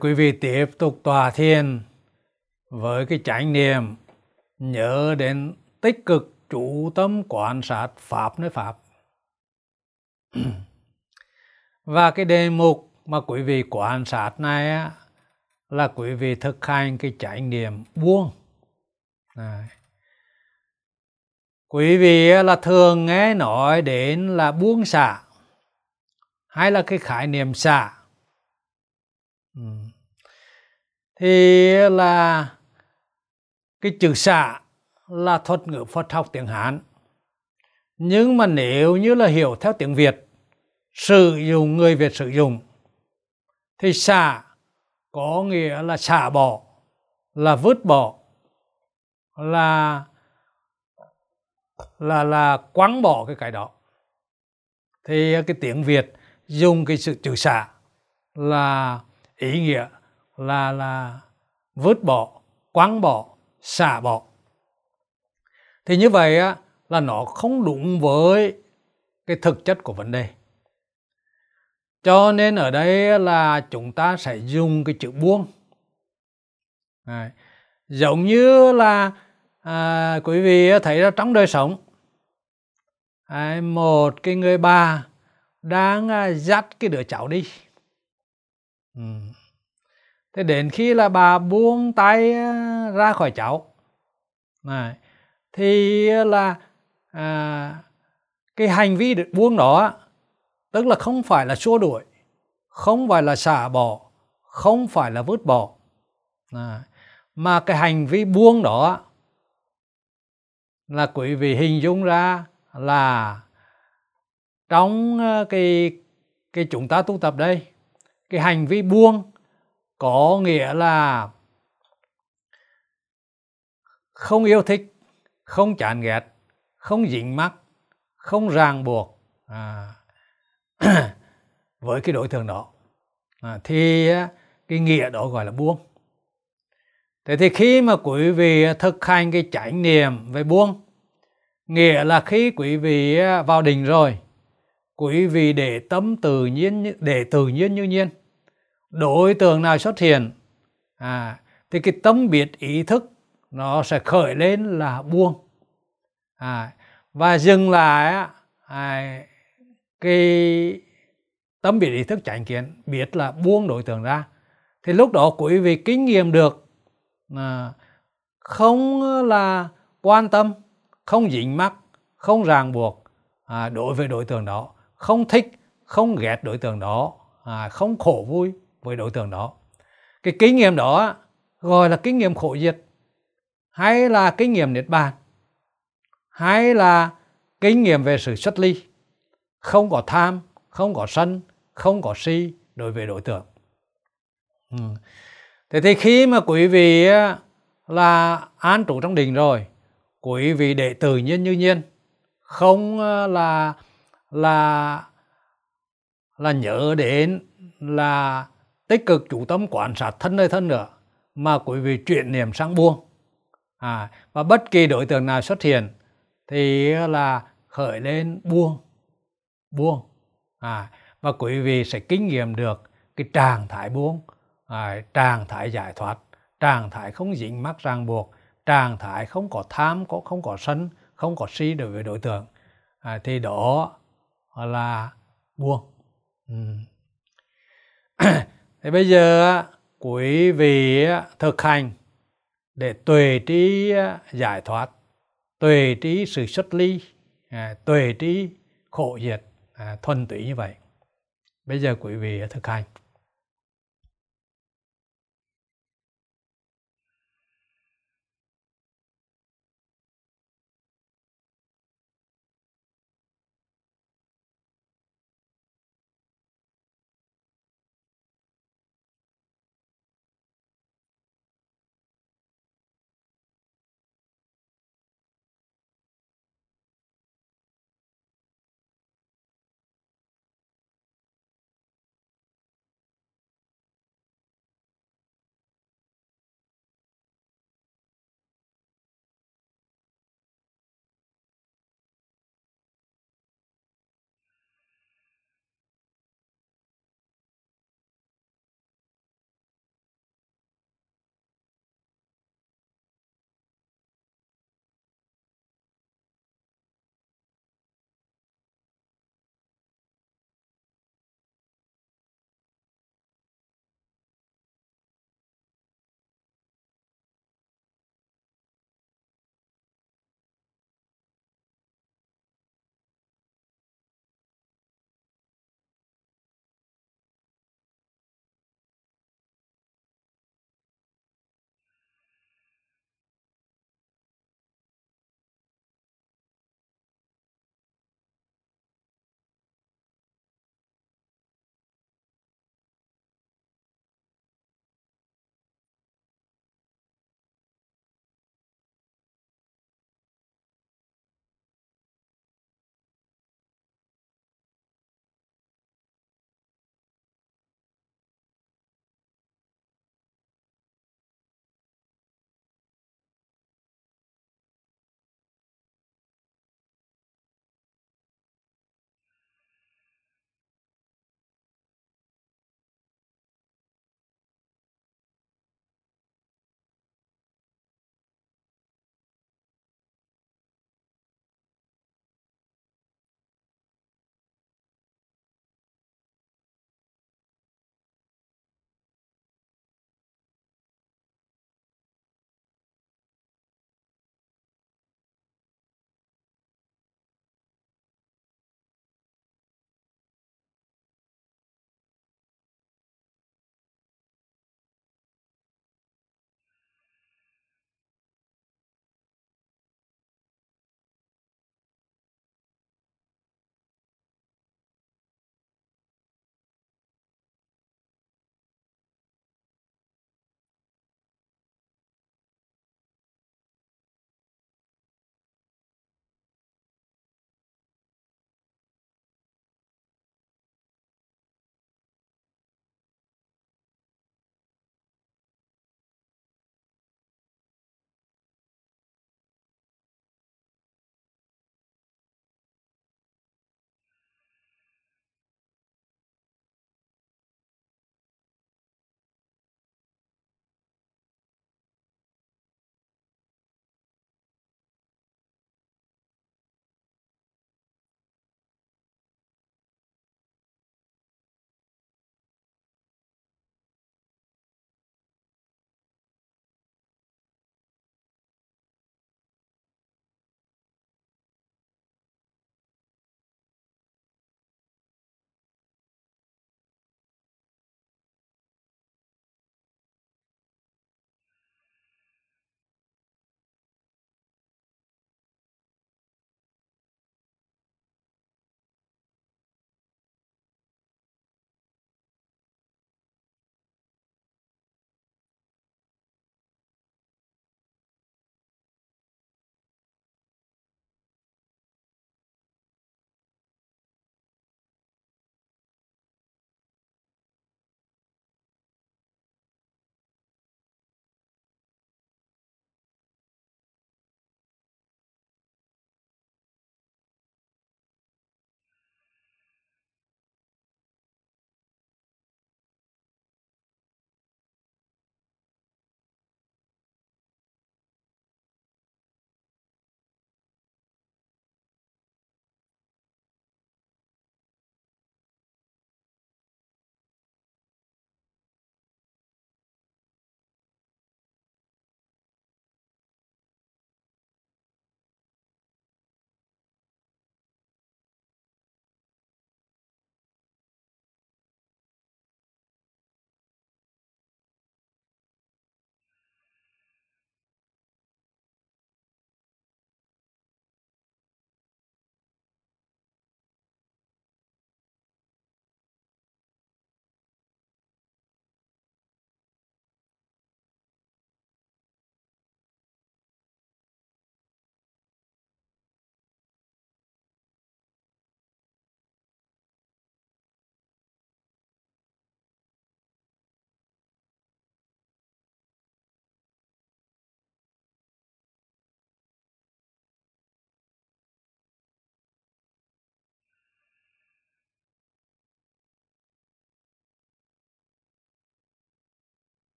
Quý vị tiếp tục tọa thiền với cái chánh niệm, nhớ đến tích cực chú tâm quan sát pháp nơi pháp. Và cái đề mục mà quý vị quan sát này á, là quý vị thực hành cái chánh niệm buông. Đấy. Quý vị là thường nghe nói đến là buông xả hay là cái khái niệm xả. Thì là cái chữ xả là thuật ngữ Phật học tiếng Hán. Nhưng mà nếu như là hiểu theo tiếng Việt, sử dụng người Việt sử dụng, thì xả có nghĩa là xả bỏ, là vứt bỏ, là quăng bỏ cái đó. Thì cái tiếng Việt dùng cái chữ xả là ý nghĩa là vứt bỏ, quăng bỏ, xả bỏ. Thì như vậy á, là nó không đúng với cái thực chất của vấn đề. Cho nên ở đây là chúng ta sẽ dùng cái chữ buông. Đấy. Giống như là quý vị thấy là trong đời sống, một cái người bà đang dắt cái đứa cháu đi. Thế đến khi là bà buông tay ra khỏi cháu, này, thì là cái hành vi buông đó, tức là không phải là xua đuổi, không phải là xả bỏ, không phải là vứt bỏ, này, mà cái hành vi buông đó là quý vị hình dung ra là trong cái chúng ta tu tập đây, cái hành vi buông có nghĩa là không yêu thích, không chán ghét, không dính mắc, không ràng buộc với cái đối tượng đó. Thì cái nghĩa đó gọi là buông. Thế thì khi mà quý vị thực hành cái chánh niệm về buông, nghĩa là khi quý vị vào định rồi, quý vị để tâm tự nhiên, để tự nhiên như nhiên. Đối tượng nào xuất hiện thì cái tâm biết ý thức nó sẽ khởi lên là buông, và dừng lại cái tâm biết ý thức chánh kiến biết là buông đối tượng ra. Thì lúc đó quý vị kinh nghiệm được không là quan tâm, không dính mắc, không ràng buộc đối với đối tượng đó, không thích, không ghét đối tượng đó, không khổ vui với đối tượng đó. Cái kinh nghiệm đó gọi là kinh nghiệm khổ diệt, hay là kinh nghiệm niết bàn, hay là kinh nghiệm về sự xuất ly, không có tham, không có sân, không có si đối với đối tượng. Thế thì khi mà quý vị là an trú trong định rồi, quý vị để tự nhiên như nhiên, không là nhớ đến là tích cực chủ tâm quan sát thân nơi thân nữa, mà quý vị chuyển niệm sang buông. Và bất kỳ đối tượng nào xuất hiện thì là khởi lên buông, buông. Và quý vị sẽ kinh nghiệm được cái trạng thái buông, trạng thái giải thoát, trạng thái không dính mắc ràng buộc, trạng thái không có tham, không có sân, không có si đối với đối tượng. Thì đó là buông. Thế bây giờ quý vị thực hành để tuệ trí giải thoát, tuệ trí sự xuất ly, tuệ trí khổ diệt, thuần túy như vậy. Bây giờ quý vị thực hành.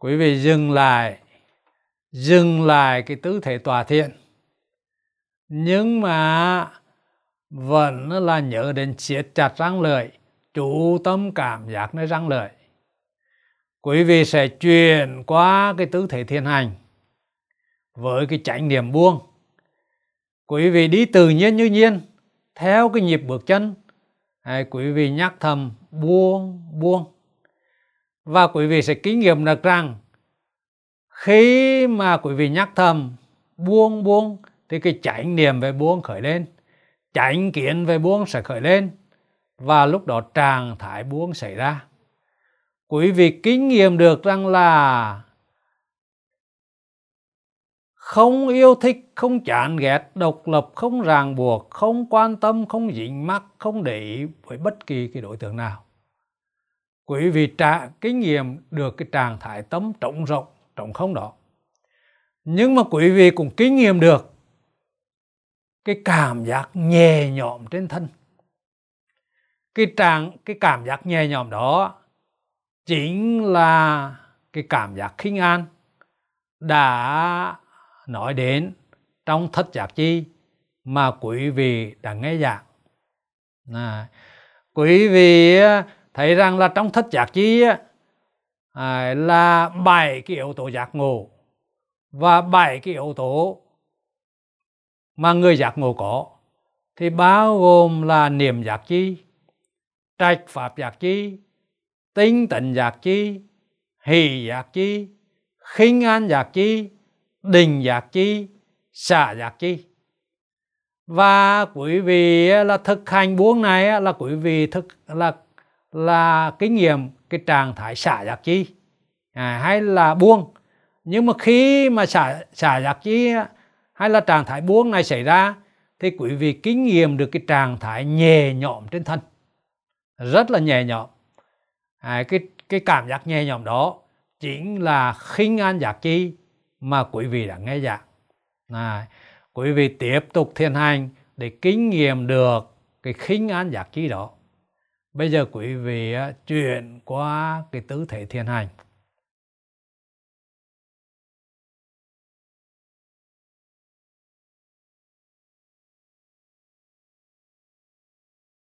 Quý vị dừng lại cái tư thế tọa thiền, nhưng mà vẫn là nhớ đến siết chặt răng lưỡi, chú tâm cảm giác nơi răng lưỡi. Quý vị sẽ chuyển qua cái tư thế thiền hành với cái chánh niệm buông. Quý vị đi tự nhiên như nhiên theo cái nhịp bước chân. Quý vị nhắc thầm buông buông. Và quý vị sẽ kinh nghiệm được rằng khi mà quý vị nhắc thầm buông buông thì cái chánh niệm về buông khởi lên, chánh kiến về buông sẽ khởi lên, và lúc đó trạng thái buông xảy ra. Quý vị kinh nghiệm được rằng là không yêu thích, không chán ghét, độc lập, không ràng buộc, không quan tâm, không dính mắc, không để ý với bất kỳ cái đối tượng nào. Quý vị kinh nghiệm được cái trạng thái tâm trống rộng, trống không đó. Nhưng mà quý vị cũng kinh nghiệm được cái cảm giác nhẹ nhõm trên thân. Cái cảm giác nhẹ nhõm đó chính là cái cảm giác khinh an đã nói đến trong Thất Giác Chi mà quý vị đã nghe giảng. Quý vị thấy rằng là trong Thất Giác Chi là 7 cái yếu tố giác ngộ và 7 cái yếu tố mà người giác ngộ có, thì bao gồm là niệm giác chi, trạch pháp giác chi, tinh tịnh giác chi, hỷ giác chi, khinh an giác chi, định giác chi, xả giác chi. Và quý vị là thực hành buông này là quý vị là kinh nghiệm cái trạng thái xả giác chi hay là buông. Nhưng mà khi mà xả giác chi hay là trạng thái buông này xảy ra thì quý vị kinh nghiệm được cái trạng thái nhẹ nhõm trên thân, rất là nhẹ nhõm. Cái cảm giác nhẹ nhõm đó chính là khinh an giác chi mà quý vị đã nghe giảng. Quý vị tiếp tục thiền hành để kinh nghiệm được cái khinh an giác chi đó. Bây giờ quý vị chuyển qua cái tư thế thiền hành.